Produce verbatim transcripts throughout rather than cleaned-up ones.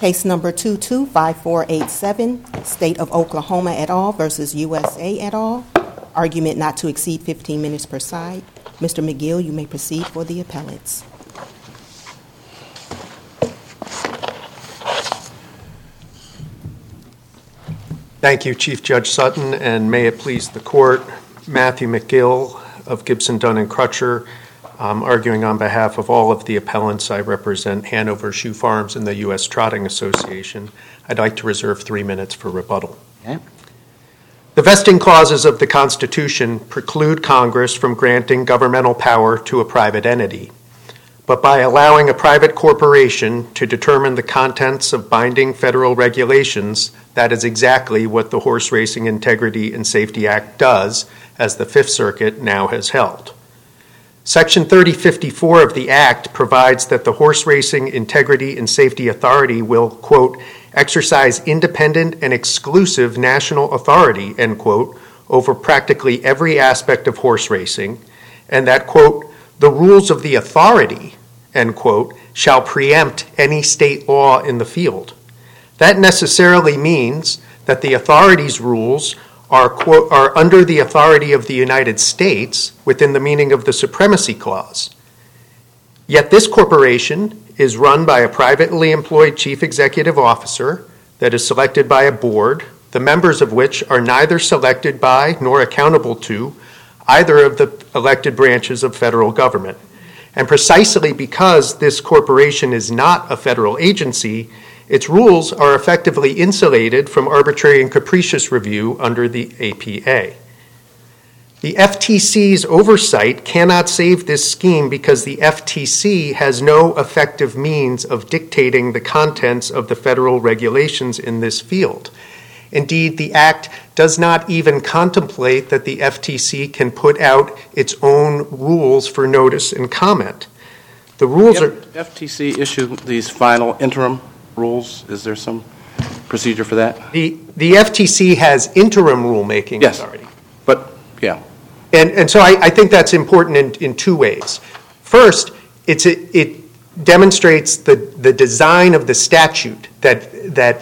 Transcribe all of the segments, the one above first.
Case number two two five four eight seven, State of Oklahoma et al. Versus U S A et al. Argument not to exceed fifteen minutes per side. Mister McGill, you may proceed for the appellants. Thank you, Chief Judge Sutton, and may it please the court. Matthew McGill of Gibson, Dunn and Crutcher, Um, arguing on behalf of all of the appellants. I represent Hanover Shoe Farms and the U S. Trotting Association. I'd like to reserve three minutes for rebuttal. Okay. The vesting clauses of the Constitution preclude Congress from granting governmental power to a private entity. But by allowing a private corporation to determine the contents of binding federal regulations, that is exactly what the Horse Racing Integrity and Safety Act does, as the Fifth Circuit now has held. Section thirty fifty-four of the Act provides that the Horse Racing Integrity and Safety Authority will, quote, exercise independent and exclusive national authority, end quote, over practically every aspect of horse racing, and that, quote, the rules of the authority, end quote, shall preempt any state law in the field. That necessarily means that the authority's rules Are, quote, are under the authority of the United States within the meaning of the Supremacy Clause. Yet this corporation is run by a privately employed chief executive officer that is selected by a board, the members of which are neither selected by nor accountable to either of the elected branches of federal government. And precisely because this corporation is not a federal agency, its rules are effectively insulated from arbitrary and capricious review under the A P A. The F T C's oversight cannot save this scheme because the F T C has no effective means of dictating the contents of the federal regulations in this field. Indeed, the Act does not even contemplate that the F T C can put out its own rules for notice and comment. The rules are... F T C issue these final interim rules? Is there some procedure for that? The the F T C has interim rulemaking yes, authority. But, yeah. And and so I, I think that's important in, in two ways. First, it's a, it demonstrates the, the design of the statute that that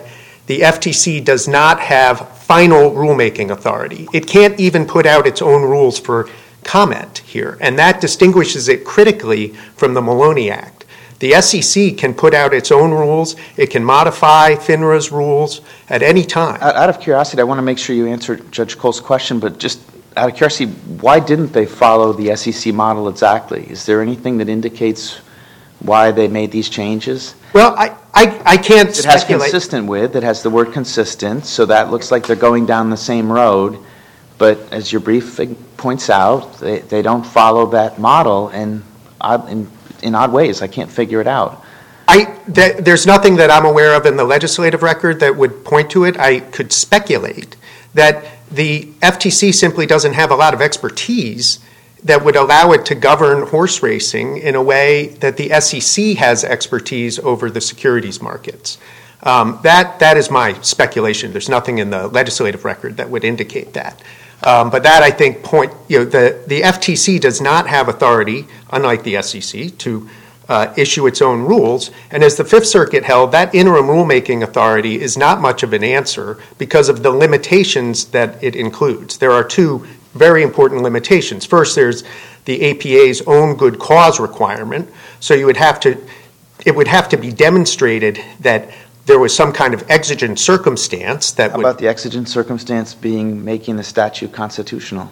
the F T C does not have final rulemaking authority. It can't even put out its own rules for comment here, and that distinguishes it critically from the Maloney Act. The S E C can put out its own rules. It can modify FINRA's rules at any time. Out of curiosity, I want to make sure you answered Judge Cole's question, but just out of curiosity, why didn't they follow the S E C model exactly? Is there anything that indicates why they made these changes? Well, I, I, I can't it speculate. It has consistent with. It has the word consistent, so that looks like they're going down the same road. But as your brief points out, they, they don't follow that model, and in in odd ways. I can't figure it out. I, th- there's nothing that I'm aware of in the legislative record that would point to it. I could speculate that the F T C simply doesn't have a lot of expertise that would allow it to govern horse racing in a way that the S E C has expertise over the securities markets. Um, that that is my speculation. There's nothing in the legislative record that would indicate that. Um, but that, I think, point, you know, the, the F T C does not have authority, unlike the S E C, to uh, issue its own rules. And as the Fifth Circuit held, that interim rulemaking authority is not much of an answer because of the limitations that it includes. There are two very important limitations. First, there's the A P A's own good cause requirement. So you would have to, it would have to be demonstrated that there was some kind of exigent circumstance that How would... How about the exigent circumstance being making the statute constitutional?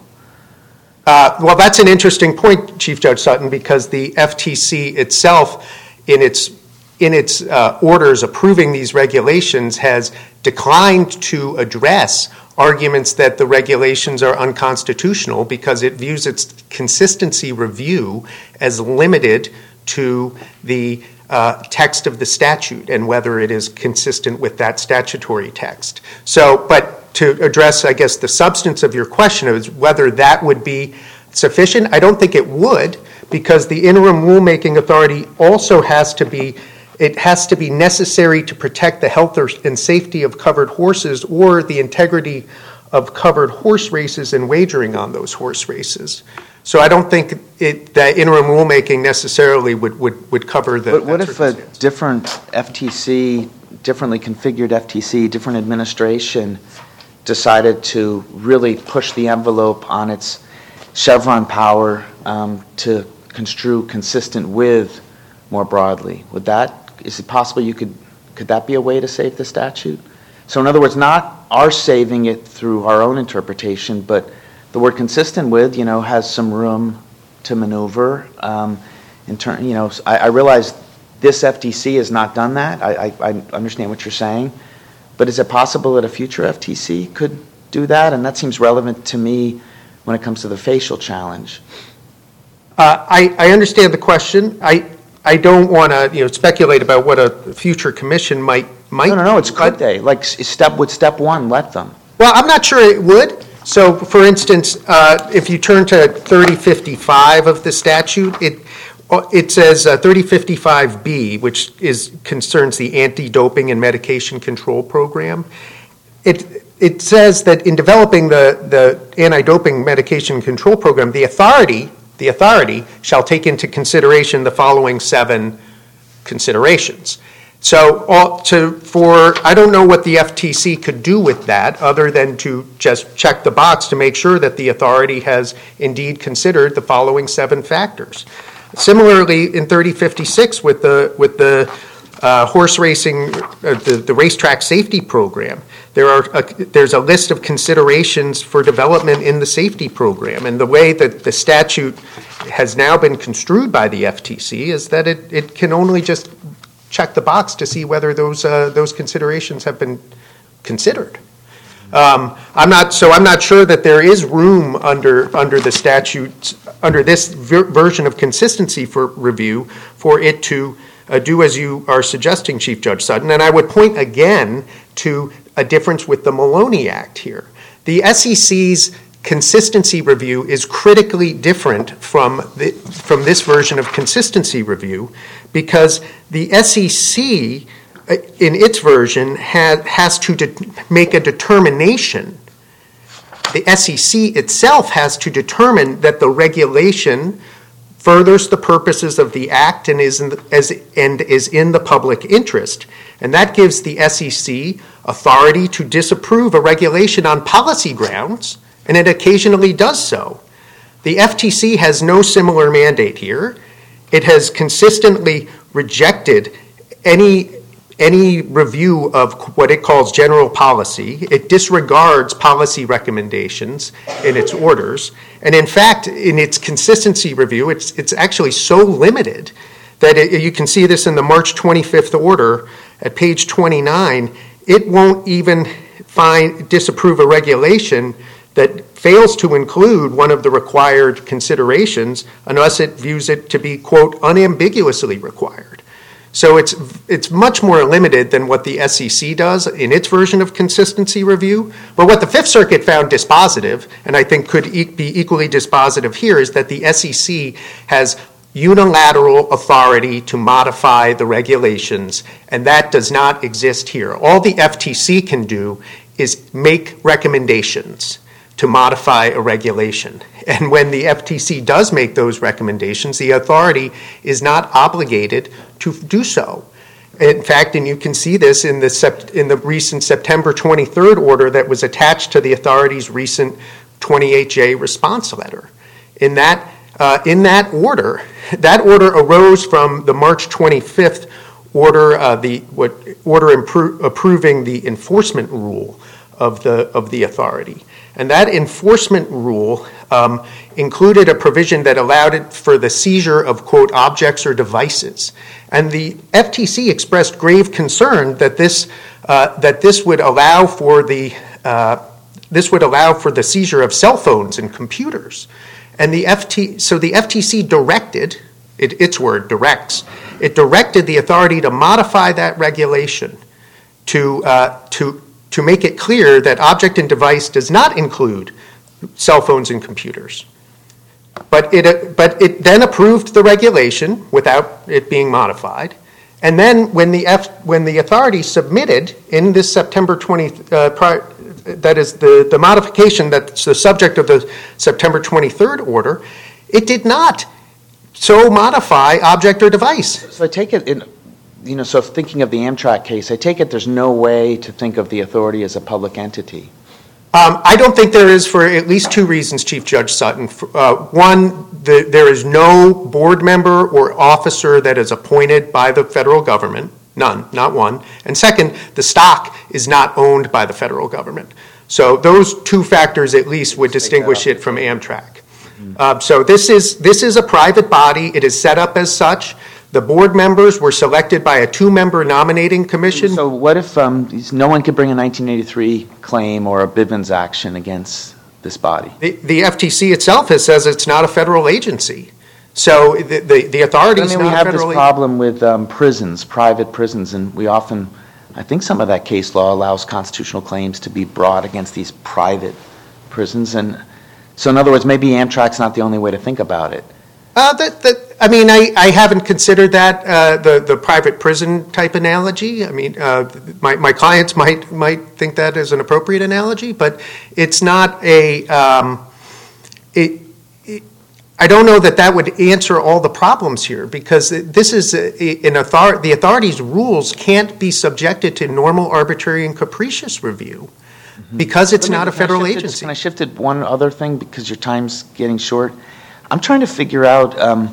Uh, well, that's an interesting point, Chief Judge Sutton, because the F T C itself, in its, in its uh, orders approving these regulations, has declined to address arguments that the regulations are unconstitutional because it views its consistency review as limited to the Uh, text of the statute and whether it is consistent with that statutory text. So, but to address, I guess, the substance of your question is whether that would be sufficient. I don't think it would, because the interim rulemaking authority also has to be, it has to be necessary to protect the health and safety of covered horses or the integrity of covered horse races and wagering on those horse races. So I don't think it, that interim rulemaking necessarily would, would, would cover the... But what if a different F T C differently configured F T C, different administration, decided to really push the envelope on its Chevron power um, to construe consistent with more broadly. Would that, is it possible you could, could that be a way to save the statute? So in other words, not our saving it through our own interpretation, but the word consistent with, you know, has some room to maneuver. Um, in turn, you know, I, I realize this F T C has not done that. I, I, I understand what you're saying. But is it possible that a future F T C could do that? And that seems relevant to me when it comes to the facial challenge. Uh, I, I understand the question. I I don't want to you know speculate about what a future commission might might. No, no, no. It's could they like step with step one? Let them. Well, I'm not sure it would. So, for instance, uh, if you turn to thirty fifty-five of the statute, it. It says uh, thirty fifty-five B, which is concerns the anti-doping and medication control program. It it says that in developing the, the anti-doping medication control program, the authority the authority shall take into consideration the following seven considerations. So all to for I don't know what the F T C could do with that other than to just check the box to make sure that the authority has indeed considered the following seven factors. Similarly, in thirty fifty-six with the with the uh, horse racing, uh, the, the racetrack safety program, there are a, there's a list of considerations for development in the safety program. And the way that the statute has now been construed by the F T C is that it, it can only just check the box to see whether those uh, those considerations have been considered. Um, I'm not so. I'm not sure that there is room under under the statute, under this ver- version of consistency for review, for it to uh, do as you are suggesting, Chief Judge Sutton. And I would point again to a difference with the Maloney Act here. The S E C's consistency review is critically different from the, from this version of consistency review, because the S E C, in its version, has, has to de- make a determination. The S E C itself has to determine that the regulation furthers the purposes of the Act and is in the, as, and is in the public interest. And that gives the S E C authority to disapprove a regulation on policy grounds, and it occasionally does so. The F T C has no similar mandate here. It has consistently rejected any any review of what it calls general policy. It disregards policy recommendations in its orders. And in fact, in its consistency review, it's it's actually so limited that it, you can see this in the March twenty-fifth order at page twenty-nine. It won't even find disapprove a regulation that fails to include one of the required considerations unless it views it to be, quote, unambiguously required. So it's it's much more limited than what the S E C does in its version of consistency review. But what the Fifth Circuit found dispositive, and I think could e- be equally dispositive here, is that the S E C has unilateral authority to modify the regulations, and that does not exist here. All the F T C can do is make recommendations to modify a regulation. And when the F T C does make those recommendations, the authority is not obligated to do so. In fact, and you can see this in the sept- in the recent September twenty-third order that was attached to the authority's recent twenty-eight J response letter. In that, uh, in that order, that order arose from the March twenty-fifth order, uh, the what order impro- approving the enforcement rule of the of the authority. And that enforcement rule um, included a provision that allowed it for the seizure of, quote, objects or devices. And the F T C expressed grave concern that this uh, that this would allow for the uh, this would allow for the seizure of cell phones and computers. And the F T so the F T C directed it, its word directs it directed the authority to modify that regulation to uh, to. to make it clear that object and device does not include cell phones and computers. But it, but it then approved the regulation without it being modified. And then when the F, when the authority submitted in this September twentieth, uh, prior, that is the, the modification that's the subject of the September twenty-third order, it did not so modify object or device. So I take it in you know, so thinking of the Amtrak case, I take it there's no way to think of the authority as a public entity. Um, I don't think there is, for at least two reasons, Chief Judge Sutton. Uh, one, the, there is no board member or officer that is appointed by the federal government. None, not one. And second, the stock is not owned by the federal government. So those two factors at least would distinguish it from Amtrak. Mm-hmm. Uh, so this is, this is a private body. It is set up as such. The board members were selected by a two-member nominating commission. So what if um, no one could bring a nineteen eighty-three claim or a Bivens action against this body? The, the F T C itself has, says it's not a federal agency. So the, the, the authority is not a federal agency. We have this problem with um, prisons, private prisons, and we often, I think some of that case law allows constitutional claims to be brought against these private prisons. And so in other words, maybe Amtrak's not the only way to think about it. Uh, that, that, I mean, I, I haven't considered that, uh, the, the private prison type analogy. I mean, uh, my, my clients might might think that is an appropriate analogy, but it's not a, um, it, it, I don't know that that would answer all the problems here, because this is a, a, an author, the authority's rules can't be subjected to normal, arbitrary, and capricious review, mm-hmm. because it's not a federal agency. Can I shift to one other thing, because your time's getting short? I'm trying to figure out um,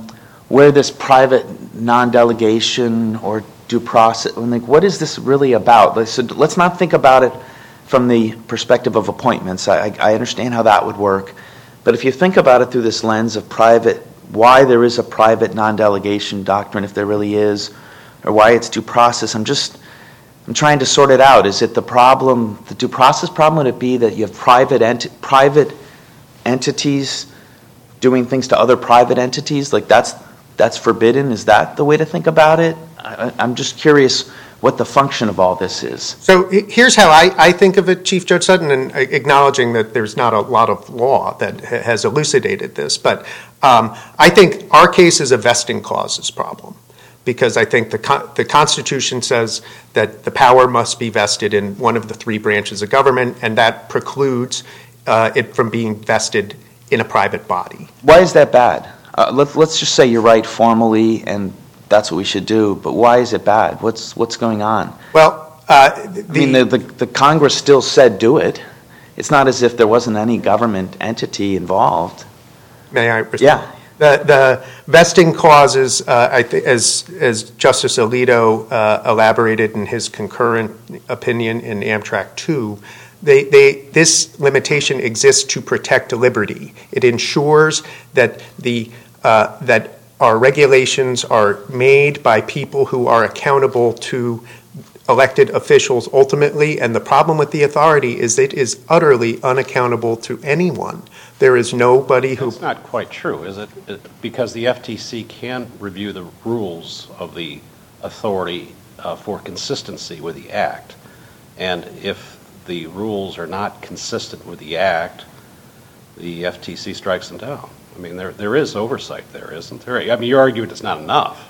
where this private non-delegation or due process, like, what is this really about? Like, so let's not think about it from the perspective of appointments. I, I understand how that would work. But if you think about it through this lens of private, why there is a private non-delegation doctrine, if there really is, or why it's due process, I'm just I'm trying to sort it out. Is it the problem, the due process problem? Would it be that you have private enti- private entities doing things to other private entities, like that's that's forbidden? Is that the way to think about it? I, I'm just curious what the function of all this is. So here's how I, I think of it, Chief Judge Sutton, and acknowledging that there's not a lot of law that ha- has elucidated this, but um, I think our case is a vesting clauses problem, because I think the con- the Constitution says that the power must be vested in one of the three branches of government, and that precludes uh, it from being vested in a private body. Why is that bad? Uh, let, let's just say you're right formally, and that's what we should do. But why is it bad? What's what's going on? Well, uh, the, I mean, the, the the Congress still said do it. It's not as if there wasn't any government entity involved. May I respond? Yeah. The the vesting clauses, uh, I th- as as Justice Alito uh, elaborated in his concurrent opinion in Amtrak two. They, they, this limitation exists to protect liberty. It ensures that the uh, that our regulations are made by people who are accountable to elected officials ultimately. And the problem with the authority is it is utterly unaccountable to anyone. There is nobody who... That's not quite true, is it? Because the F T C can review the rules of the authority uh, for consistency with the Act. And if the rules are not consistent with the Act, the F T C strikes them down. I mean, there there is oversight there, isn't there? I mean, you're arguing it's not enough.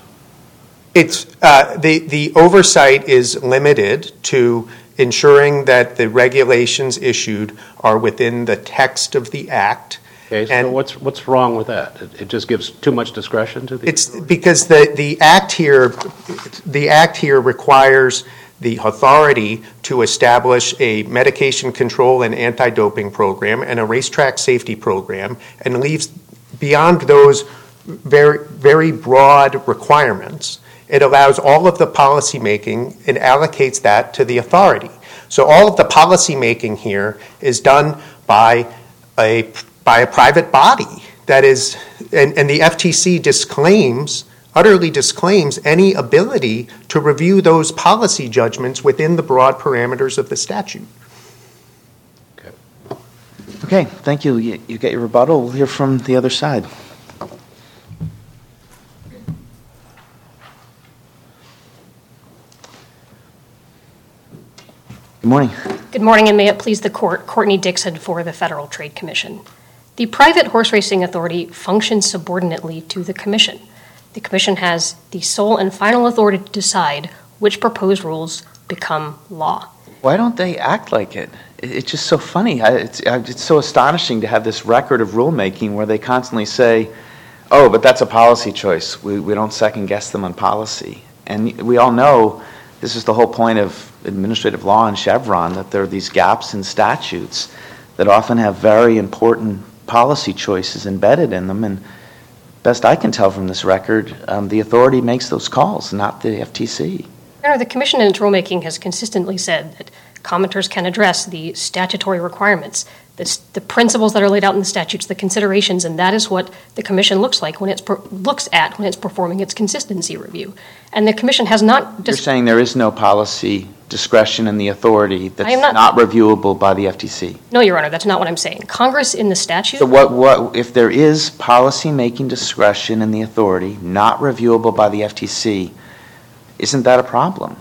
It's uh, the the oversight is limited to ensuring that the regulations issued are within the text of the Act. Okay, so and what's what's wrong with that? It, it just gives too much discretion to the. It's because the, the Act here, the Act here requires the authority to establish a medication control and anti-doping program and a racetrack safety program, and leaves beyond those very, very broad requirements. It allows all of the policymaking and allocates that to the authority. So all of the policymaking here is done by a, by a private body that is, and, and the F T C disclaims utterly disclaims any ability to review those policy judgments within the broad parameters of the statute. Okay. Okay, thank you. You, you get your rebuttal. We'll hear from the other side. Good morning. Good morning, and may it please the court, Courtney Dixon for the Federal Trade Commission. The private horse racing authority functions subordinately to the commission. The Commission has the sole and final authority to decide which proposed rules become law. Why don't they act like it? It's just so funny. It's, it's so astonishing to have this record of rulemaking where they constantly say, oh, but that's a policy choice. We, we don't second guess them on policy. And we all know this is the whole point of administrative law and Chevron, that there are these gaps in statutes that often have very important policy choices embedded in them. And best I can tell from this record, um, the authority makes those calls, not the F T C. No, the Commission in its rulemaking has consistently said that commenters can address the statutory requirements, the, the principles that are laid out in the statutes, the considerations, and that is what the Commission looks like when it's per, looks at when it's performing its consistency review. And the Commission has not. Dis- You're saying there is no policy discretion in the authority that's not, not reviewable by the F T C. No, Your Honor, that's not what I'm saying. Congress in the statute. So what? What if there is policy-making discretion in the authority not reviewable by the F T C? Isn't that a problem?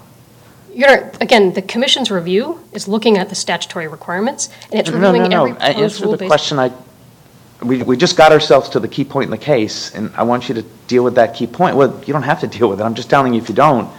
Your Honor, again, the Commission's review is looking at the statutory requirements, and it's no, reviewing no, no, every proposed no. I answer rule the based question. I we we just got ourselves to the key point in the case, and I want you to deal with that key point. Well, you don't have to deal with it. I'm just telling you, if you don't,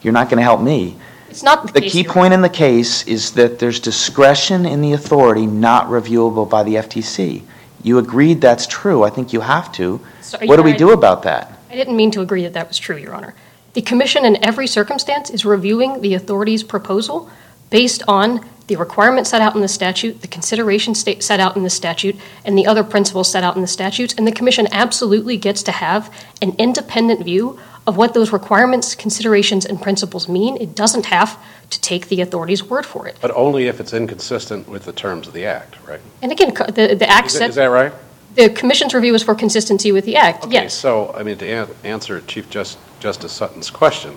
you're not going to help me. It's not the, the case, key point right. in the case is that there's discretion in the authority not reviewable by the F T C. You agreed that's true. I think you have to. Sorry, what do we I, do about that? I didn't mean to agree that that was true, Your Honor. The Commission in every circumstance is reviewing the authority's proposal based on the requirements set out in the statute, the considerations set out in the statute, and the other principles set out in the statutes, and the Commission absolutely gets to have an independent view of what those requirements, considerations, and principles mean. It doesn't have to take the authority's word for it. But only if it's inconsistent with the terms of the Act, right? And again, the, the Act said... Is that right? The Commission's review is for consistency with the Act, okay, yes. So, I mean, to an- answer Chief Just- Justice Sutton's question,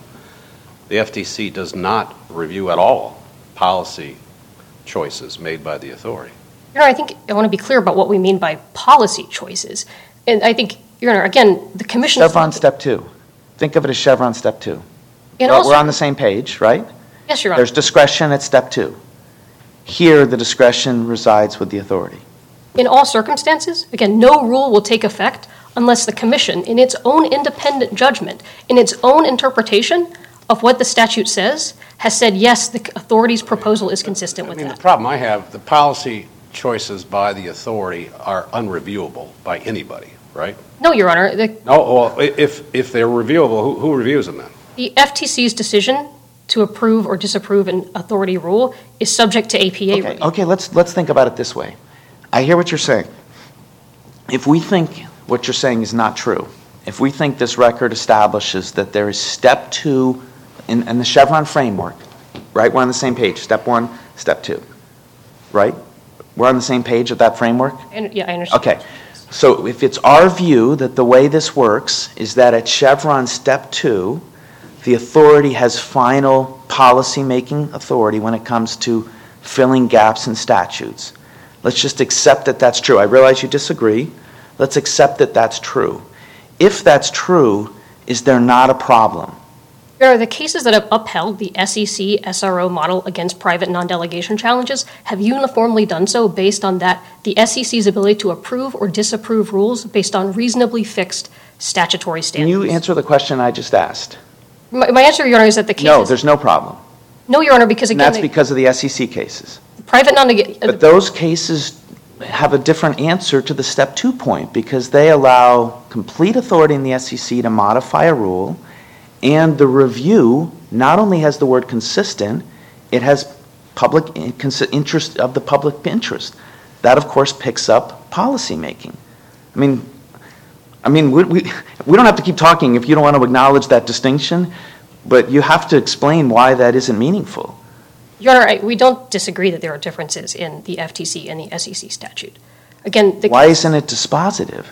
the F T C does not review at all policy choices made by the authority. You know, I think I want to be clear about what we mean by policy choices. And I think, Your Honor, again, the Commission... Chevron Step two. Think of it as Chevron Step two. We're, also, we're on the same page, right? Yes, Your Honor. There's discretion at Step two. Here, the discretion resides with the authority. In all circumstances, again, no rule will take effect unless the Commission, in its own independent judgment, in its own interpretation of what the statute says, has said, yes, the authority's proposal is consistent I with mean, that. The problem I have, the policy choices by the authority are unreviewable by anybody, right? No, Your Honor. The, no, well, if, if they're reviewable, who, who reviews them then? The F T C's decision to approve or disapprove an authority rule is subject to A P A okay, review. Okay, let's, let's think about it this way. I hear what you're saying. If we think what you're saying is not true, if we think this record establishes that there is Step two in, in the Chevron framework, right? We're on the same page. Step one, Step two, right? We're on the same page of that framework? And, yeah, I understand. Okay. So if it's our view that the way this works is that at Chevron Step two, the authority has final policy-making authority when it comes to filling gaps in statutes. Let's just accept that that's true. I realize you disagree. Let's accept that that's true. If that's true, is there not a problem? There are the cases that have upheld the S E C S R O model against private non-delegation challenges have uniformly done so based on that the S E C's ability to approve or disapprove rules based on reasonably fixed statutory standards. Can you answer the question I just asked? My, my answer, Your Honor, is that the case No, is, there's no problem. No, Your Honor, because again... And that's because of the S E C cases. Private non- but those cases have a different answer to the Step two point because they allow complete authority in the S E C to modify a rule, and the review not only has the word consistent, it has public interest of the public interest. That, of course, picks up policymaking. I mean, I mean, we, we, we don't have to keep talking if you don't want to acknowledge that distinction, but you have to explain why that isn't meaningful. Your Honor, I, we don't disagree that there are differences in the F T C and the S E C statute. Again, the why isn't it dispositive?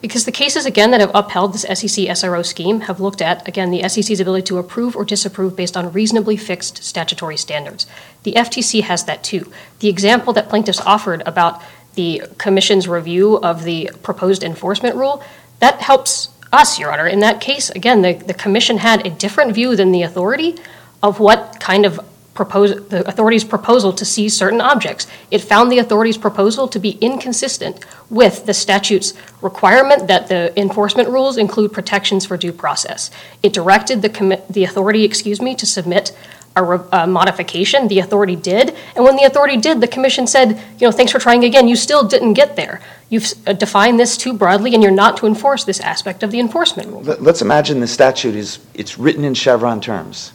Because the cases, again, that have upheld this S E C S R O scheme have looked at, again, the S E C's ability to approve or disapprove based on reasonably fixed statutory standards. The F T C has that, too. The example that plaintiffs offered about the Commission's review of the proposed enforcement rule, that helps us, Your Honor. In that case, again, the, the Commission had a different view than the authority of what kind of Propose, the authority's proposal to seize certain objects. It found the authority's proposal to be inconsistent with the statute's requirement that the enforcement rules include protections for due process. It directed the commi- the authority, excuse me, to submit a, re- a modification. The authority did, and when the authority did, the Commission said, you know, thanks for trying again. You still didn't get there. You've defined this too broadly, and you're not to enforce this aspect of the enforcement rule. Let's imagine the statute is it's written in Chevron terms.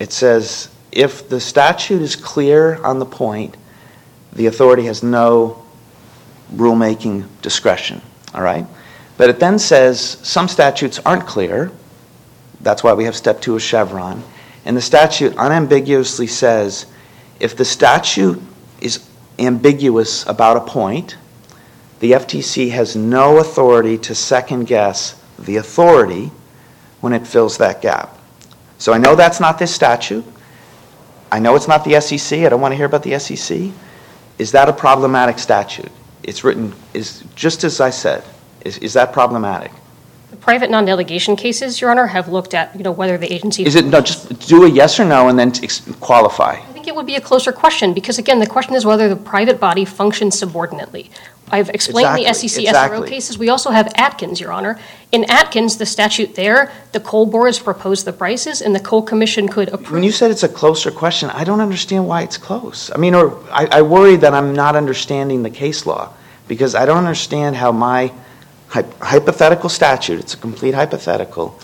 It says if the statute is clear on the point, the authority has no rulemaking discretion. All right? But it then says some statutes aren't clear. That's why we have step two of Chevron. And the statute unambiguously says if the statute is ambiguous about a point, the F T C has no authority to second-guess the authority when it fills that gap. So I know that's not this statute. I know it's not the S E C. I don't want to hear about the S E C. Is that a problematic statute? It's written, is just as I said, is, is that problematic? The private non-delegation cases, Your Honor, have looked at, you know, whether the agency... Is it, no, just do a yes or no and then qualify. I think it would be a closer question because, again, the question is whether the private body functions subordinately. I've explained exactly, the S E C exactly. S R O cases. We also have Adkins, Your Honor. In Adkins, the statute there, the coal boards proposed the prices, and the coal commission could approve. When you said it's a closer question, I don't understand why it's close. I mean, or I, I worry that I'm not understanding the case law because I don't understand how my hypothetical statute, it's a complete hypothetical,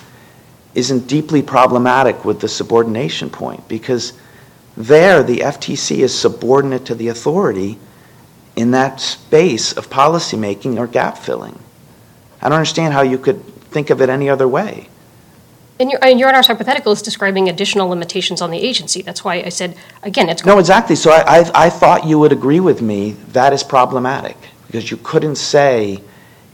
isn't deeply problematic with the subordination point because there the F T C is subordinate to the authority in that space of policymaking or gap filling. I don't understand how you could think of it any other way. And Your, and your Honor's hypothetical is describing additional limitations on the agency. That's why I said, again, it's... No, exactly. So I, I, I thought you would agree with me that is problematic because you couldn't say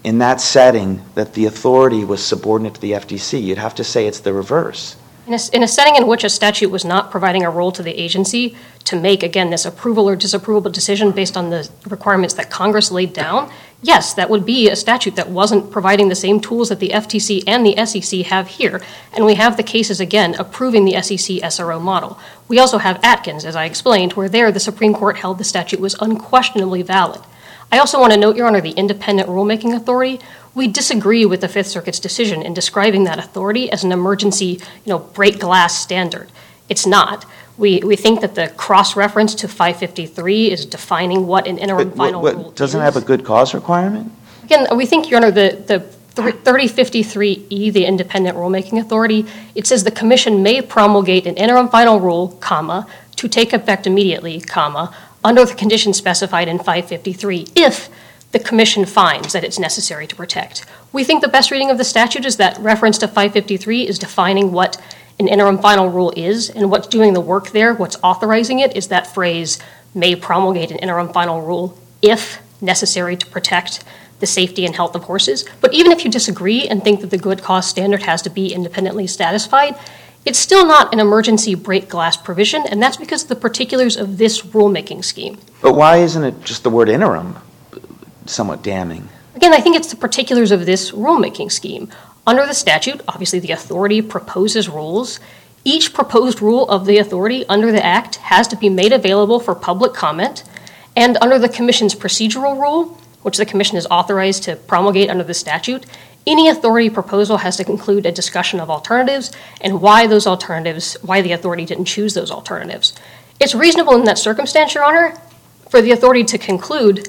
in that setting that the authority was subordinate to the F T C. You'd have to say it's the reverse. In a, in a setting in which a statute was not providing a role to the agency to make, again, this approval or disapproval decision based on the requirements that Congress laid down, yes, that would be a statute that wasn't providing the same tools that the F T C and the S E C have here. And we have the cases, again, approving the S E C S R O model. We also have Adkins, as I explained, where there the Supreme Court held the statute was unquestionably valid. I also want to note, Your Honor, the independent rulemaking authority. We disagree with the Fifth Circuit's decision in describing that authority as an emergency, you know, break glass standard. It's not. We we think that the cross-reference to five fifty-three is defining what an interim but, final what, what, rule doesn't is. Doesn't it have a good cause requirement? Again, we think, Your Honor, the... the thirty fifty-three E, the independent rulemaking authority, it says the commission may promulgate an interim final rule, comma, to take effect immediately, comma, under the conditions specified in five fifty-three if the commission finds that it's necessary to protect. We think the best reading of the statute is that reference to five fifty-three is defining what an interim final rule is and what's doing the work there, what's authorizing it, is that phrase may promulgate an interim final rule if necessary to protect the safety and health of horses. But even if you disagree and think that the good cause standard has to be independently satisfied, it's still not an emergency break glass provision, and that's because of the particulars of this rulemaking scheme. But why isn't it just the word interim somewhat damning? Again, I think it's the particulars of this rulemaking scheme. Under the statute, obviously the authority proposes rules. Each proposed rule of the authority under the Act has to be made available for public comment, and under the Commission's procedural rule, which the Commission is authorized to promulgate under the statute, any authority proposal has to include a discussion of alternatives and why those alternatives, why the authority didn't choose those alternatives. It's reasonable in that circumstance, Your Honor, for the authority to conclude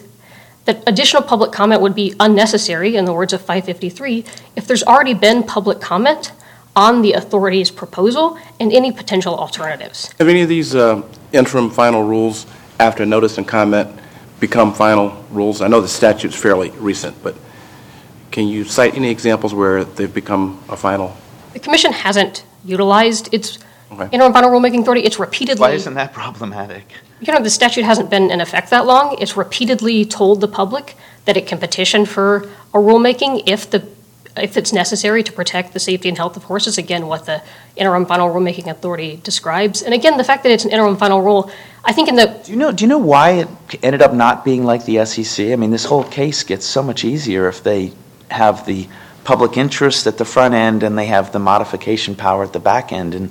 that additional public comment would be unnecessary, in the words of five fifty-three, if there's already been public comment on the authority's proposal and any potential alternatives. Have any of these uh, interim final rules after notice and comment become final rules? I know the statute's fairly recent, but can you cite any examples where they've become a final? The Commission hasn't utilized its okay. interim final rulemaking authority. It's repeatedly... Why isn't that problematic? You know, the statute hasn't been in effect that long. It's repeatedly told the public that it can petition for a rulemaking if the if it's necessary to protect the safety and health of horses, again, what the interim final rulemaking authority describes. And again, the fact that it's an interim final rule, I think in the... Do you know, do you know why it ended up not being like the S E C? I mean, this whole case gets so much easier if they have the public interest at the front end and they have the modification power at the back end. And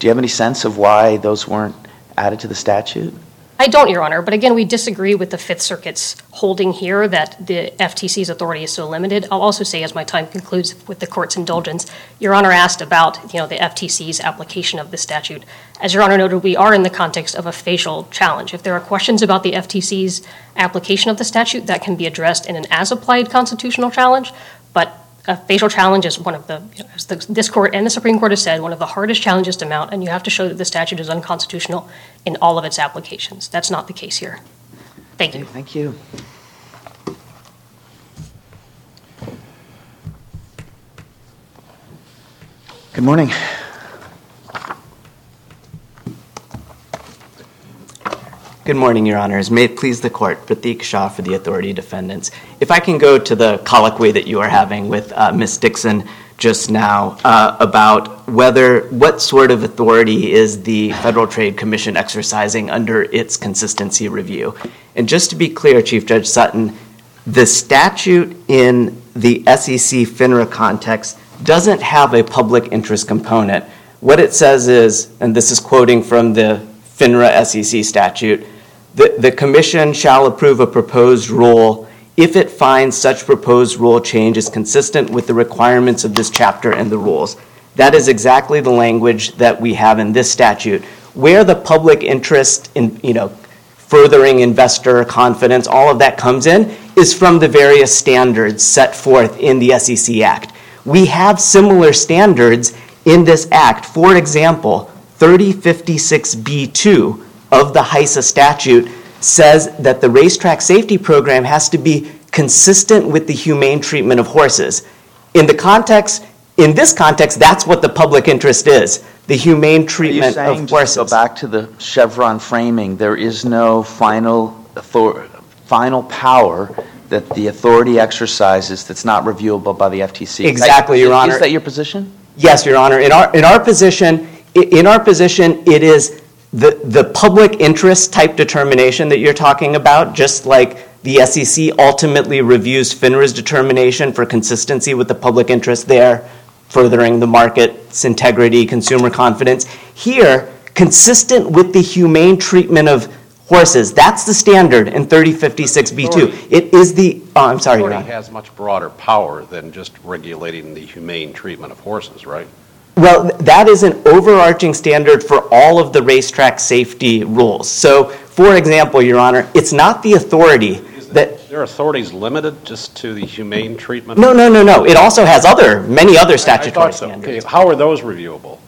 do you have any sense of why those weren't added to the statute? I don't, Your Honor, but again, we disagree with the Fifth Circuit's holding here that the F T C's authority is so limited. I'll also say, as my time concludes, with the Court's indulgence, Your Honor asked about, you know, the F T C's application of the statute. As Your Honor noted, we are in the context of a facial challenge. If there are questions about the F T C's application of the statute, that can be addressed in an as-applied constitutional challenge, but a facial challenge is one of the, you know, as the, this Court and the Supreme Court has said, one of the hardest challenges to mount, and you have to show that the statute is unconstitutional in all of its applications. That's not the case here. Thank you. Thank you. Good morning. Good morning, Your Honors. May it please the Court, Pratik Shah for the Authority Defendants. If I can go to the colloquy that you are having with uh, Miz Dixon just now uh, about whether what sort of authority is the Federal Trade Commission exercising under its consistency review. And just to be clear, Chief Judge Sutton, the statute in the S E C FINRA context doesn't have a public interest component. What it says is, and this is quoting from the FINRA S E C statute, The, the Commission shall approve a proposed rule if it finds such proposed rule change is consistent with the requirements of this chapter and the rules. That is exactly the language that we have in this statute. Where the public interest in, you know, furthering investor confidence, all of that comes in, is from the various standards set forth in the S E C Act. We have similar standards in this Act. For example, thirty fifty-six B two of the HISA statute says that the racetrack safety program has to be consistent with the humane treatment of horses. In the context, in this context, that's what the public interest is, the humane treatment of horses. Are you saying, just to go back to the Chevron framing, there is no final author- final power that the authority exercises that's not reviewable by the F T C? Exactly, Your Honor. Is that your position? Yes, Your Honor. In our in our position, in our position, it is the, the public interest type determination that you're talking about, just like the S E C ultimately reviews FINRA's determination for consistency with the public interest there, furthering the market's integrity, consumer confidence. Here, consistent with the humane treatment of horses. That's the standard in thirty fifty-six B two. It is the, oh, I'm sorry, Your Honor. It has much broader power than just regulating the humane treatment of horses, right? Well, that is an overarching standard for all of the racetrack safety rules. So, for example, Your Honor, it's not the authority is that... Is their authority is limited just to the humane treatment? No, no, no, no. It also has other, many other statutory I, I thought so. standards. Okay. How are those reviewable?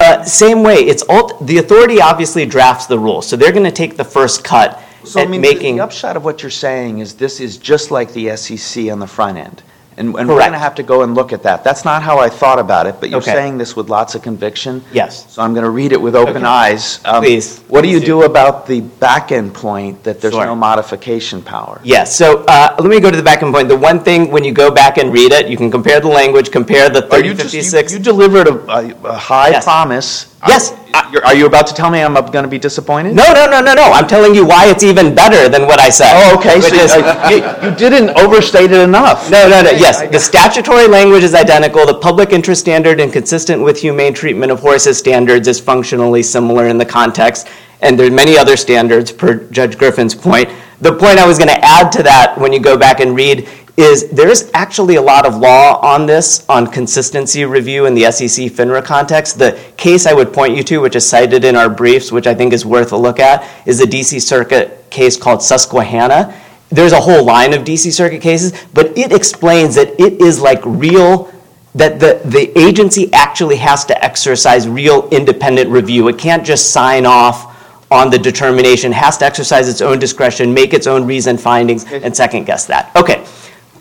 Uh, same way. It's all, the authority obviously drafts the rules, so they're going to take the first cut so, at I mean, making... The upshot of what you're saying is this is just like the S E C on the front end. And, and we're going to have to go and look at that. That's not how I thought about it, but you're okay. saying this with lots of conviction. Yes. So I'm going to read it with open okay. eyes. Um, Please. What do you do about the back-end point that there's sure. no modification power? Yes. So uh, let me go to the back-end point. The one thing, when you go back and read it, you can compare the language, compare the thirty fifty-six. You, you delivered a, a, a high yes. promise. Yes. I, I, are you about to tell me I'm going to be disappointed? No, no, no, no, no. I'm telling you why it's even better than what I said. Oh, okay. So is, you, you didn't overstate it enough. No, no, no. Yes, the statutory language is identical. The public interest standard and consistent with humane treatment of horses standards is functionally similar in the context. And there are many other standards, per Judge Griffin's point. The point I was going to add to that when you go back and read is there is actually a lot of law on this, on consistency review in the S E C FINRA context. The case I would point you to, which is cited in our briefs, which I think is worth a look at, is the D C Circuit case called Susquehanna. There's a whole line of D C Circuit cases, but it explains that it is like real, that the, the agency actually has to exercise real independent review. It can't just sign off on the determination, has to exercise its own discretion, make its own reasoned findings, and second-guess that. Okay.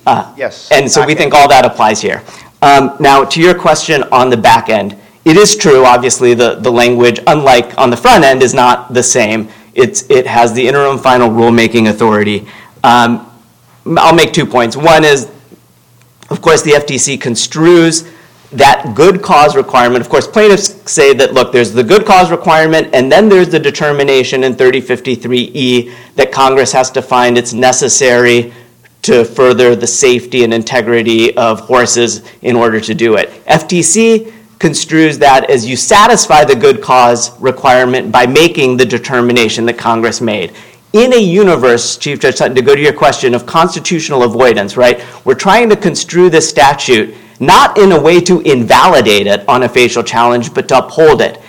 Uh, yes. And so we think all that applies here. Um, now, to your question on the back end, it is true, obviously, the, the language, unlike on the front end, is not the same. It's, it has the interim final rulemaking authority. Um, I'll make two points. One is, of course, the F T C construes that good cause requirement. Of course, plaintiffs say that, look, there's the good cause requirement, and then there's the determination in thirty fifty-three E that Congress has to find it's necessary to further the safety and integrity of horses in order to do it. F T C construes that as you satisfy the good cause requirement by making the determination that Congress made. In a universe, Chief Judge Sutton, to go to your question of constitutional avoidance, right? We're trying to construe this statute not in a way to invalidate it on a facial challenge, but to uphold it.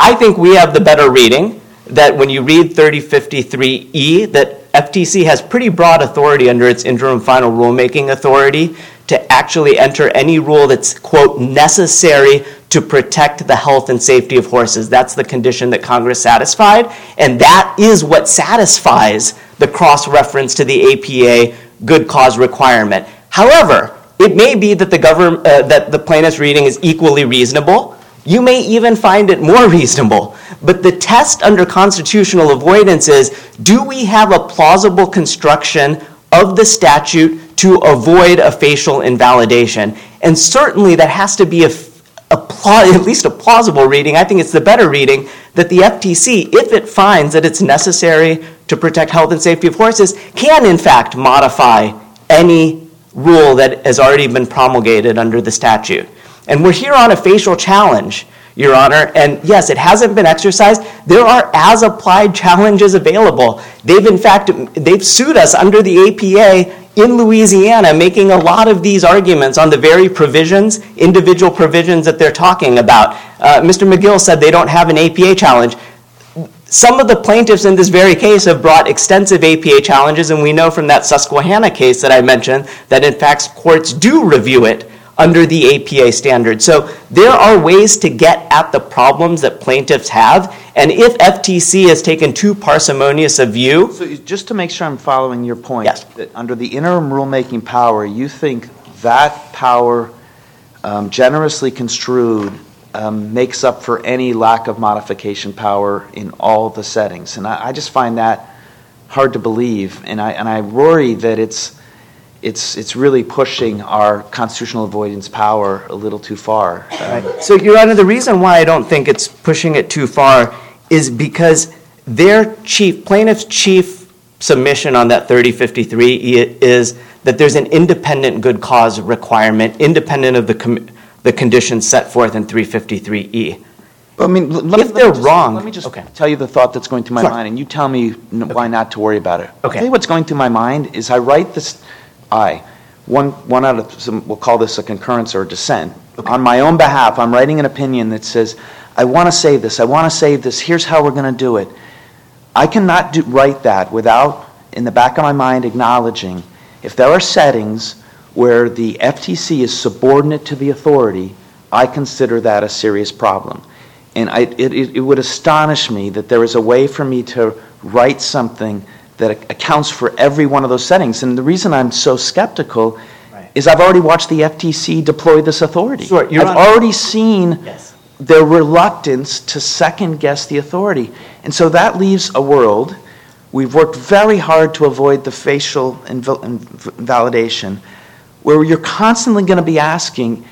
I think we have the better reading that when you read thirty fifty-three E, that F T C has pretty broad authority under its interim final rulemaking authority to actually enter any rule that's, quote, necessary to protect the health and safety of horses. That's the condition that Congress satisfied, and that is what satisfies the cross-reference to the A P A good cause requirement. However, it may be that the government, uh, that the plaintiff's reading is equally reasonable. You may even find it more reasonable. But the test under constitutional avoidance is, do we have a plausible construction of the statute to avoid a facial invalidation? And certainly that has to be a, a pla- at least a plausible reading. I think it's the better reading that the F T C, if it finds that it's necessary to protect health and safety of horses, can in fact modify any rule that has already been promulgated under the statute. And we're here on a facial challenge, Your Honor, and yes, it hasn't been exercised. There are as-applied challenges available. They've, in fact, they've sued us under the A P A in Louisiana, making a lot of these arguments on the very provisions, individual provisions that they're talking about. Uh, Mister McGill said they don't have an A P A challenge. Some of the plaintiffs in this very case have brought extensive A P A challenges, and we know from that Susquehanna case that I mentioned that, in fact, courts do review it under the A P A standard. So there are ways to get at the problems that plaintiffs have, and if F T C has taken too parsimonious a view... So just to make sure I'm following your point, yes. That under the interim rulemaking power, you think that power, um, generously construed, um, makes up for any lack of modification power in all the settings. And I, I just find that hard to believe, and I, and I worry that it's It's it's really pushing our constitutional avoidance power a little too far. Right? So, Your Honor, the reason why I don't think it's pushing it too far is because their chief, plaintiff's chief submission on that thirty fifty-three is that there's an independent good cause requirement, independent of the com- the conditions set forth in three fifty-three E. But, I mean, let, if let they're just, wrong, let me just okay. tell you the thought that's going through my Sorry. mind, and you tell me n- okay. why not to worry about it. Okay. I'll tell you what's going through my mind is I write this. I, one, one out of some, we'll call this a concurrence or a dissent. Okay. On my own behalf, I'm writing an opinion that says, I want to save this, I want to save this, here's how we're going to do it. I cannot do, write that without, in the back of my mind, acknowledging if there are settings where the F T C is subordinate to the authority, I consider that a serious problem. And I, it, it, it would astonish me that there is a way for me to write something that accounts for every one of those settings. And the reason I'm so skeptical right. is I've already watched the F T C deploy this authority. Sure, I've on. already seen yes. their reluctance to second-guess the authority. And so that leaves a world. We've worked very hard to avoid the facial inv- inv- invalidation where you're constantly going to be asking,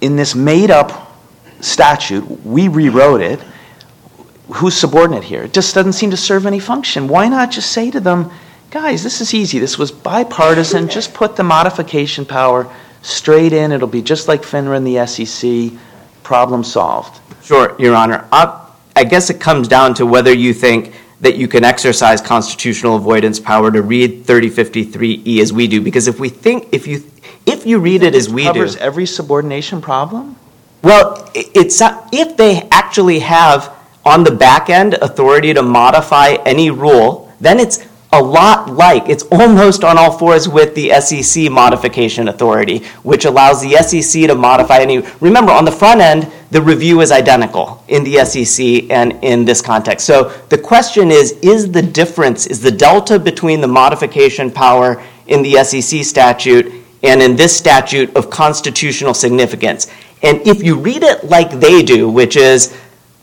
in this made-up statute, we rewrote it, who's subordinate here? It just doesn't seem to serve any function. Why not just say to them, guys, this is easy. This was bipartisan. Just put the modification power straight in. It'll be just like FINRA and the S E C. Problem solved. Sure, Your Honor. I, I guess it comes down to whether you think that you can exercise constitutional avoidance power to read thirty fifty-three E as we do. Because if we think, if you, if you read it as we do. It covers every subordination problem? Well, it's if they actually have on the back end authority to modify any rule, then it's a lot like, it's almost on all fours with the S E C modification authority, which allows the S E C to modify any, remember on the front end, the review is identical in the S E C and in this context. So the question is, is the difference, is the delta between the modification power in the S E C statute and in this statute of constitutional significance? And if you read it like they do, which is,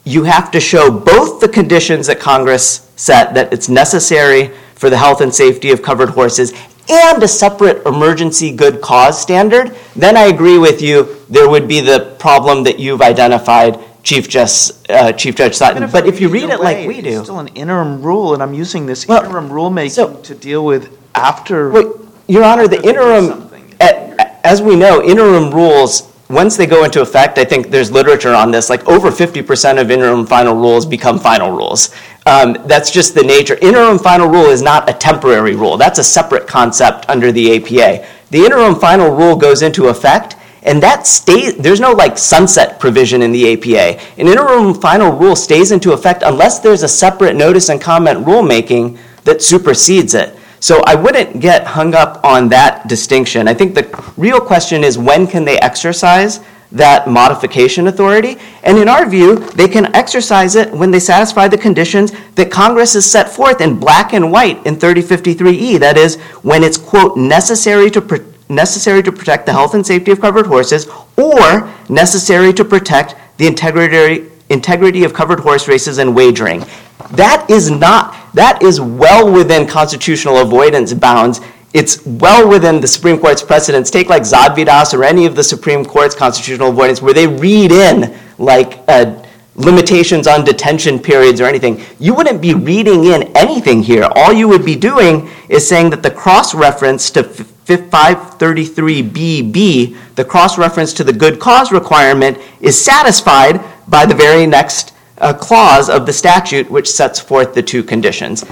you have to show both the conditions that Congress set that it's necessary for the health and safety of covered horses and a separate emergency good cause standard, then I agree with you, there would be the problem that you've identified, Chief Judge, uh, Chief Judge Sutton. But if you read it like we do... It's still an interim rule, and I'm using this well, interim rulemaking so, to deal with after... Well, Your Honor, the interim, as we know, interim rules once they go into effect, I think there's literature on this, like over fifty percent of interim final rules become final rules. Um, that's just the nature. Interim final rule is not a temporary rule. That's a separate concept under the A P A. The interim final rule goes into effect, and that stays, there's no like sunset provision in the A P A. An interim final rule stays into effect unless there's a separate notice and comment rulemaking that supersedes it. So I wouldn't get hung up on that distinction. I think the real question is when can they exercise that modification authority? And in our view, they can exercise it when they satisfy the conditions that Congress has set forth in black and white in thirty fifty-three E. That is, when it's, quote, necessary to pro- necessary to protect the health and safety of covered horses or necessary to protect the integrity integrity of covered horse races and wagering. That is not, that is well within constitutional avoidance bounds. It's well within the Supreme Court's precedents. Take like Zadvydas or any of the Supreme Court's constitutional avoidance where they read in like uh, limitations on detention periods or anything. You wouldn't be reading in anything here. All you would be doing is saying that the cross-reference to five thirty-three B B, the cross-reference to the good cause requirement, is satisfied by the very next a clause of the statute which sets forth the two conditions.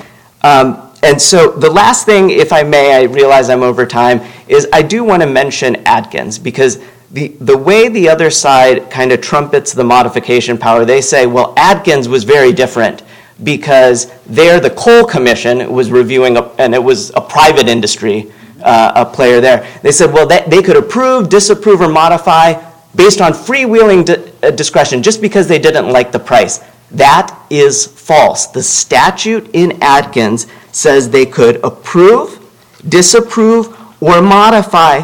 Um, and so the last thing, if I may, I realize I'm over time, is I do want to mention Adkins, because the, the way the other side kind of trumpets the modification power, they say, well, Adkins was very different because there the Coal Commission was reviewing, a, and it was a private industry uh, a player there. They said, well, that, they could approve, disapprove, or modify based on freewheeling di- uh, discretion just because they didn't like the price. That is false. The statute in Adkins says they could approve, disapprove, or modify,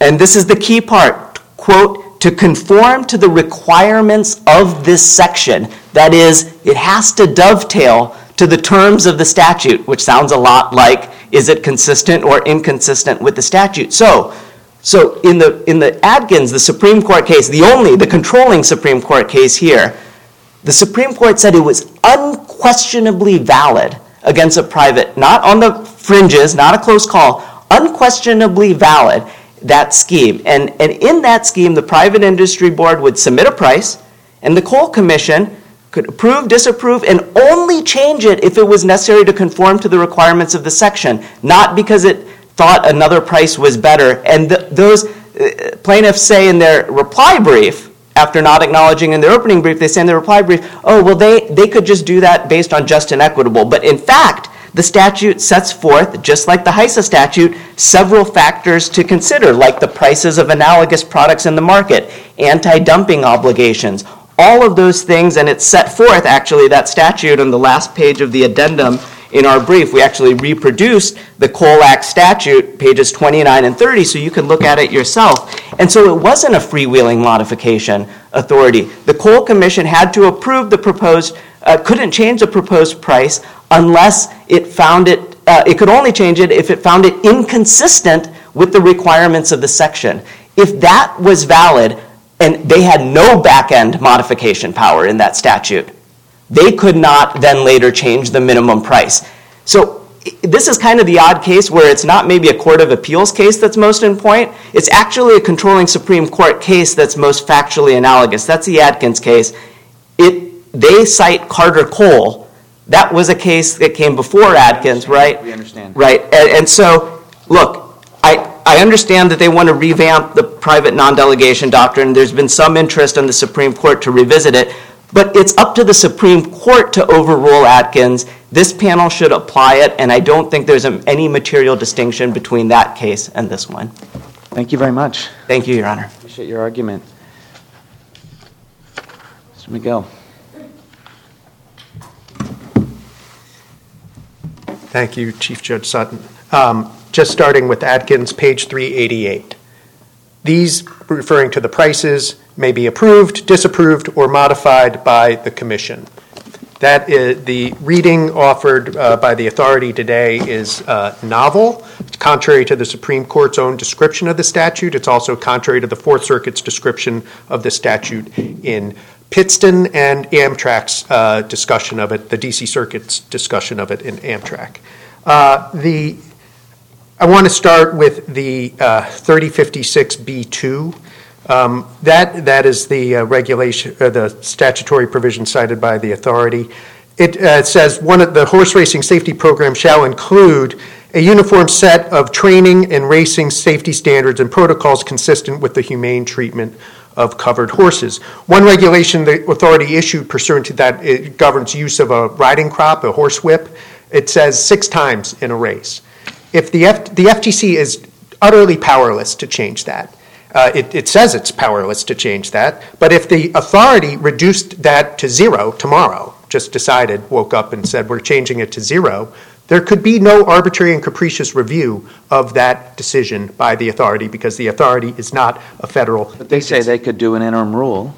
and this is the key part, quote, to conform to the requirements of this section. That is, it has to dovetail to the terms of the statute, which sounds a lot like, is it consistent or inconsistent with the statute? So, So in the in the Adkins, the Supreme Court case, the only, the controlling Supreme Court case here, the Supreme Court said it was unquestionably valid against a private, not on the fringes, not a close call, unquestionably valid, that scheme. And, and in that scheme, the private industry board would submit a price, and the Coal Commission could approve, disapprove, and only change it if it was necessary to conform to the requirements of the section, not because it thought another price was better. And th- those uh, plaintiffs say in their reply brief, after not acknowledging in their opening brief, they say in their reply brief, oh, well, they, they could just do that based on just and equitable. But in fact, the statute sets forth, just like the HISA statute, several factors to consider, like the prices of analogous products in the market, anti-dumping obligations, all of those things. And it's set forth, actually, that statute on the last page of the addendum. In our brief, we actually reproduced the Coal Act statute, pages twenty-nine and thirty, so you can look at it yourself. And so it wasn't a freewheeling modification authority. The Coal Commission had to approve the proposed, uh, couldn't change the proposed price unless it found it, uh, it could only change it if it found it inconsistent with the requirements of the section. If that was valid, and they had no back-end modification power in that statute, they could not then later change the minimum price. So this is kind of the odd case where it's not maybe a court of appeals case that's most in point. It's actually a controlling Supreme Court case that's most factually analogous. That's the Adkins case. It, they cite Carter Coal. That was a case that came before Adkins, right? We understand. Right. And, and so, look, I... I understand that they want to revamp the private non-delegation doctrine. There's been some interest in the Supreme Court to revisit it. But it's up to the Supreme Court to overrule Adkins. This panel should apply it, and I don't think there's any material distinction between that case and this one. Thank you very much. Thank you, Your Honor. Appreciate your argument. Mister McGill. Thank you, Chief Judge Sutton. Um, just starting with Adkins, page three eighty-eight. These, referring to the prices, may be approved, disapproved, or modified by the Commission. That is, the reading offered uh, by the authority today is uh, novel. It's contrary to the Supreme Court's own description of the statute. It's also contrary to the Fourth Circuit's description of the statute in Pittston and Amtrak's uh, discussion of it, the D C Circuit's discussion of it in Amtrak. Uh, the, I want to start with the uh, thirty fifty-six B two. Um, that that is the uh, regulation, uh, the statutory provision cited by the authority. It, uh, it says one of the horse racing safety program shall include a uniform set of training and racing safety standards and protocols consistent with the humane treatment of covered horses. One regulation the authority issued pursuant to that, it governs use of a riding crop, a horse whip. It says six times in a race. If the F- the F T C is utterly powerless to change that. Uh, it, it says it's powerless to change that, but if the authority reduced that to zero tomorrow, just decided, woke up and said, we're changing it to zero, there could be no arbitrary and capricious review of that decision by the authority because the authority is not a federal agency. But they say they could do an interim rule.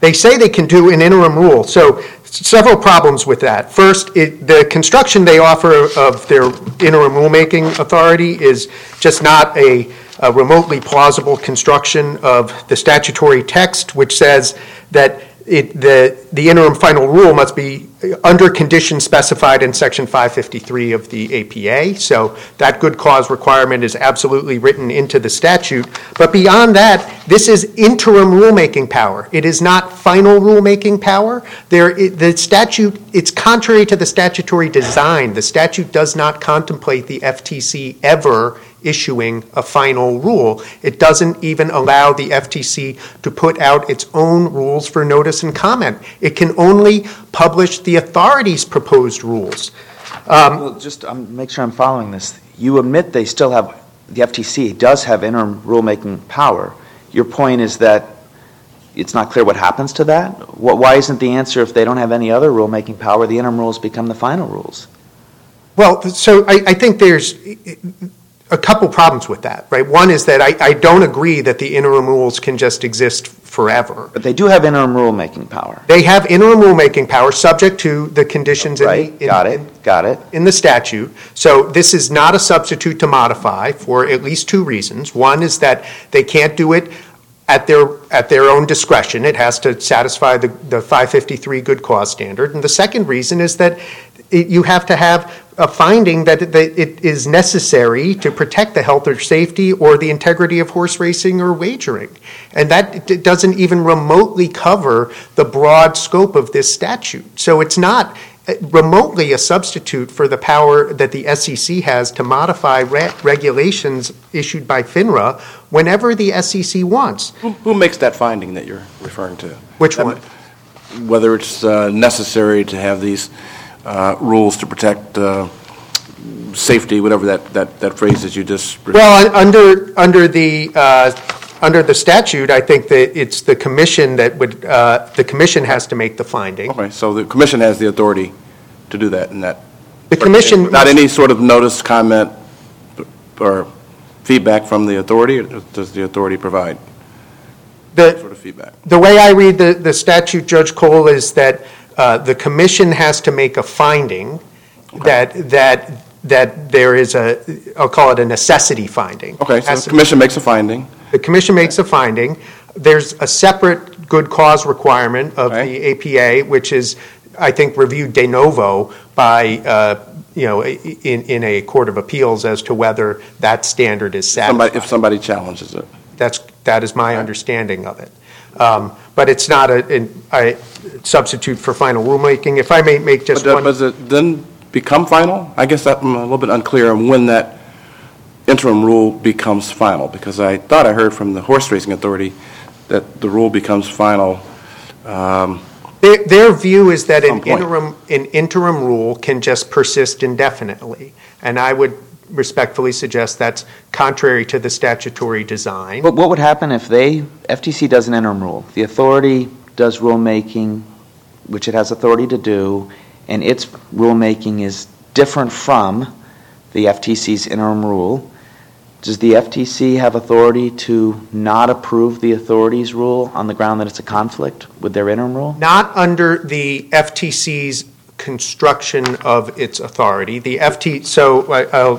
They say they can do an interim rule. So several problems with that. First, it, the construction they offer of their interim rulemaking authority is just not a a remotely plausible construction of the statutory text, which says that it, the, the interim final rule must be under conditions specified in Section five fifty-three of the A P A. So that good cause requirement is absolutely written into the statute. But beyond that, this is interim rulemaking power. It is not final rulemaking power. There, it, the statute, it's contrary to the statutory design. The statute does not contemplate the F T C ever issuing a final rule. It doesn't even allow the F T C to put out its own rules for notice and comment. It can only publish the authority's proposed rules. Um, well, just um, make sure I'm following this. You admit they still have, the F T C does have interim rulemaking power. Your point is that it's not clear what happens to that? What, why isn't the answer if they don't have any other rulemaking power, the interim rules become the final rules? Well, so I, I think there's a couple problems with that, right? One is that I, I don't agree that the interim rules can just exist forever. But they do have interim rulemaking power. They have interim rulemaking power subject to the conditions right. in, the, in, Got it. Got it. in the statute. So this is not a substitute to modify for at least two reasons. One is that they can't do it at their at their own discretion. It has to satisfy the, the five fifty-three good cause standard. And the second reason is that it, you have to have a finding that it is necessary to protect the health or safety or the integrity of horse racing or wagering. And that doesn't even remotely cover the broad scope of this statute. So it's not remotely a substitute for the power that the S E C has to modify re- regulations issued by FINRA whenever the S E C wants. Who, who makes that finding that you're referring to? Which that one? May, whether it's uh, necessary to have these Uh, rules to protect uh, safety, whatever that, that, that phrase that you just referred. Well, under under the uh, under the statute, I think that it's the commission that would uh, the commission has to make the finding. Okay, so the commission has the authority to do that, and that the commission not must, any sort of notice, comment, or feedback from the authority. Or does the authority provide the sort of feedback? The way I read the, the statute, Judge Cole, is that Uh, the commission has to make a finding okay. that that that there is a, I'll call it a necessity finding. Okay, so the commission to, makes a finding. The commission makes a finding. There's a separate good cause requirement of okay. the A P A, which is, I think, reviewed de novo by, uh, you know, in, in a court of appeals as to whether that standard is satisfied. Somebody, if somebody challenges it. That's, that is my okay. understanding of it. Um, but it's not a, an, a substitute for final rulemaking. If I may make just but, one... But does it then become final? I guess I'm a little bit unclear on when that interim rule becomes final, because I thought I heard from the Horse Racing Authority that the rule becomes final. Um, their, their view is that an interim, an interim rule can just persist indefinitely, and I would respectfully suggest that's contrary to the statutory design. But what would happen if they, F T C does an interim rule, the authority does rulemaking, which it has authority to do, and its rulemaking is different from the F T C's interim rule? Does the F T C have authority to not approve the authority's rule on the ground that it's a conflict with their interim rule? Not under the F T C's construction of its authority. The F T C, so I, I'll,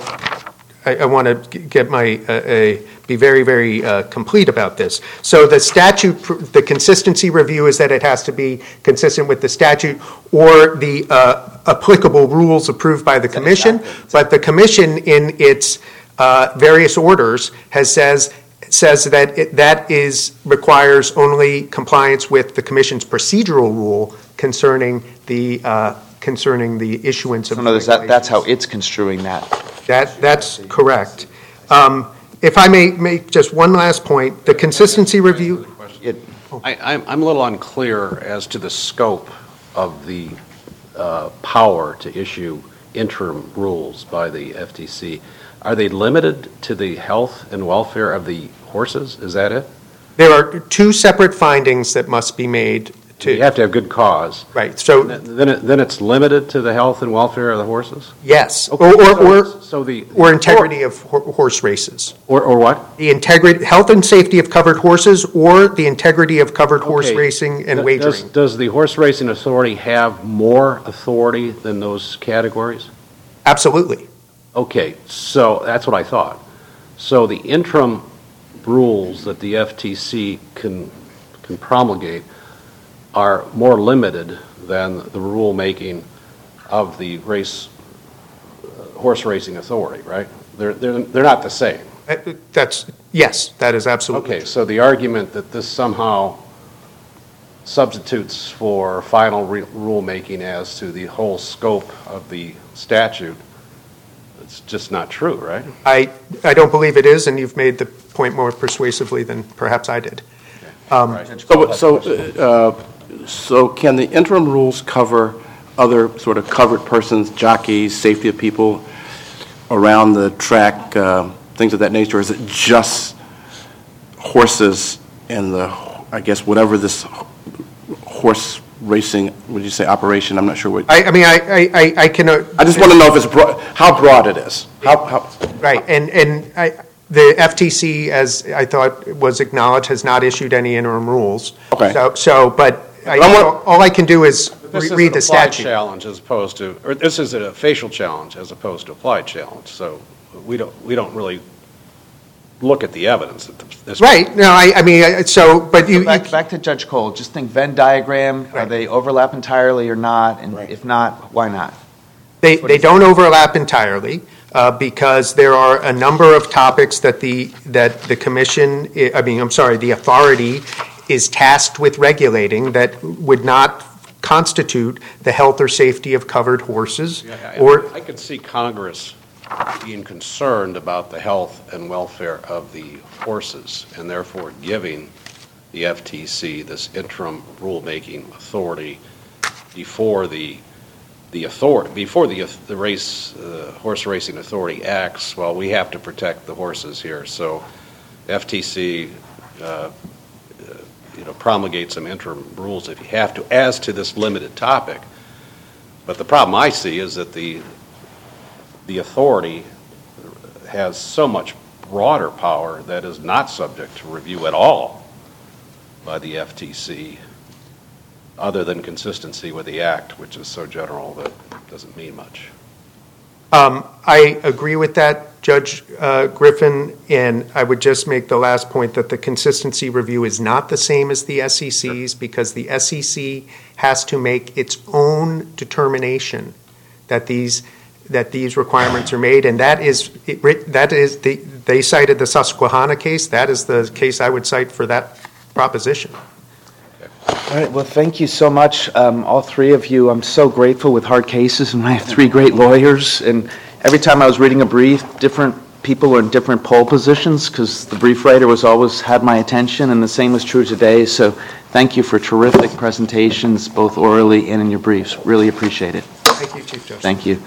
I, I want to get my, uh, a, be very, very uh, complete about this. So the statute, the consistency review is that it has to be consistent with the statute or the uh, applicable rules approved by the commission, but the commission in its uh, various orders has says says that it, that is requires only compliance with the commission's procedural rule concerning the uh, concerning the issuance of. So no, that, that's how it's construing that. That that's correct. Um, if I may make just one last point, the consistency review. It, I, I'm a little unclear as to the scope of the uh, power to issue interim rules by the F T C. Are they limited to the health and welfare of the horses? Is that it? There are two separate findings that must be made. To you have to have good cause. Right. So then, it, then it's limited to the health and welfare of the horses? Yes. Okay. Or, or, so, or, so the, or integrity or, of ho- horse races. Or, or what? The integrity, health and safety of covered horses or the integrity of covered okay. horse racing and Th- wagering. Does, does the Horse Racing Authority have more authority than those categories? Absolutely. Okay, so that's what I thought. So the interim rules that the F T C can can promulgate are more limited than the rulemaking of the race uh, horse racing authority, right? They're they're they're not the same. That's yes, that is absolutely. Okay, true. So the argument that this somehow substitutes for final re- rulemaking as to the whole scope of the statute. It's just not true, right? I, I don't believe it is, and you've made the point more persuasively than perhaps I did. Okay. Um, right. So, so, uh, so can the interim rules cover other sort of covered persons, jockeys, safety of people around the track, uh, things of that nature? Or is it just horses and the, I guess, whatever this horse racing, would you say operation? I'm not sure what. I, I mean, I I, I can. Uh, I just want to know if it's broad, how broad it is. How, how right? And and I, the F T C, as I thought was acknowledged, has not issued any interim rules. Okay. So so, but I, all, all I can do is re- read the statute. This is an applied challenge as opposed to, or this is a facial challenge as opposed to applied challenge. So we don't we don't really look at the evidence at this right. Point. No, I, I mean, I, so, but you, so back, you... Back to Judge Cole, just think Venn diagram, right. Are they overlap entirely or not? And right. If not, why not? They they don't think? overlap entirely uh, because there are a number of topics that the that the commission, I mean, I'm sorry, the authority is tasked with regulating that would not constitute the health or safety of covered horses. Yeah, I, or I could see Congress being concerned about the health and welfare of the horses and therefore giving the F T C this interim rulemaking authority before the the authority before the the race uh, horse racing authority acts. Well, we have to protect the horses here, so F T C uh, you know promulgate some interim rules if you have to as to this limited topic. But the problem I see is that the the authority has so much broader power that is not subject to review at all by the F T C, other than consistency with the Act, which is so general that it doesn't mean much. Um, I agree with that, Judge uh, Griffin, and I would just make the last point that the consistency review is not the same as the S E C's sure. because the S E C has to make its own determination that these that these requirements are made, and that is, it, that is the, they cited the Susquehanna case. That is the case I would cite for that proposition. All right, well, thank you so much, um, all three of you. I'm so grateful with hard cases, and I have three great lawyers, and every time I was reading a brief, different people were in different poll positions because the brief writer was always had my attention, and the same was true today, so thank you for terrific presentations, both orally and in your briefs. Really appreciate it. Thank you, Chief Justice. Thank you.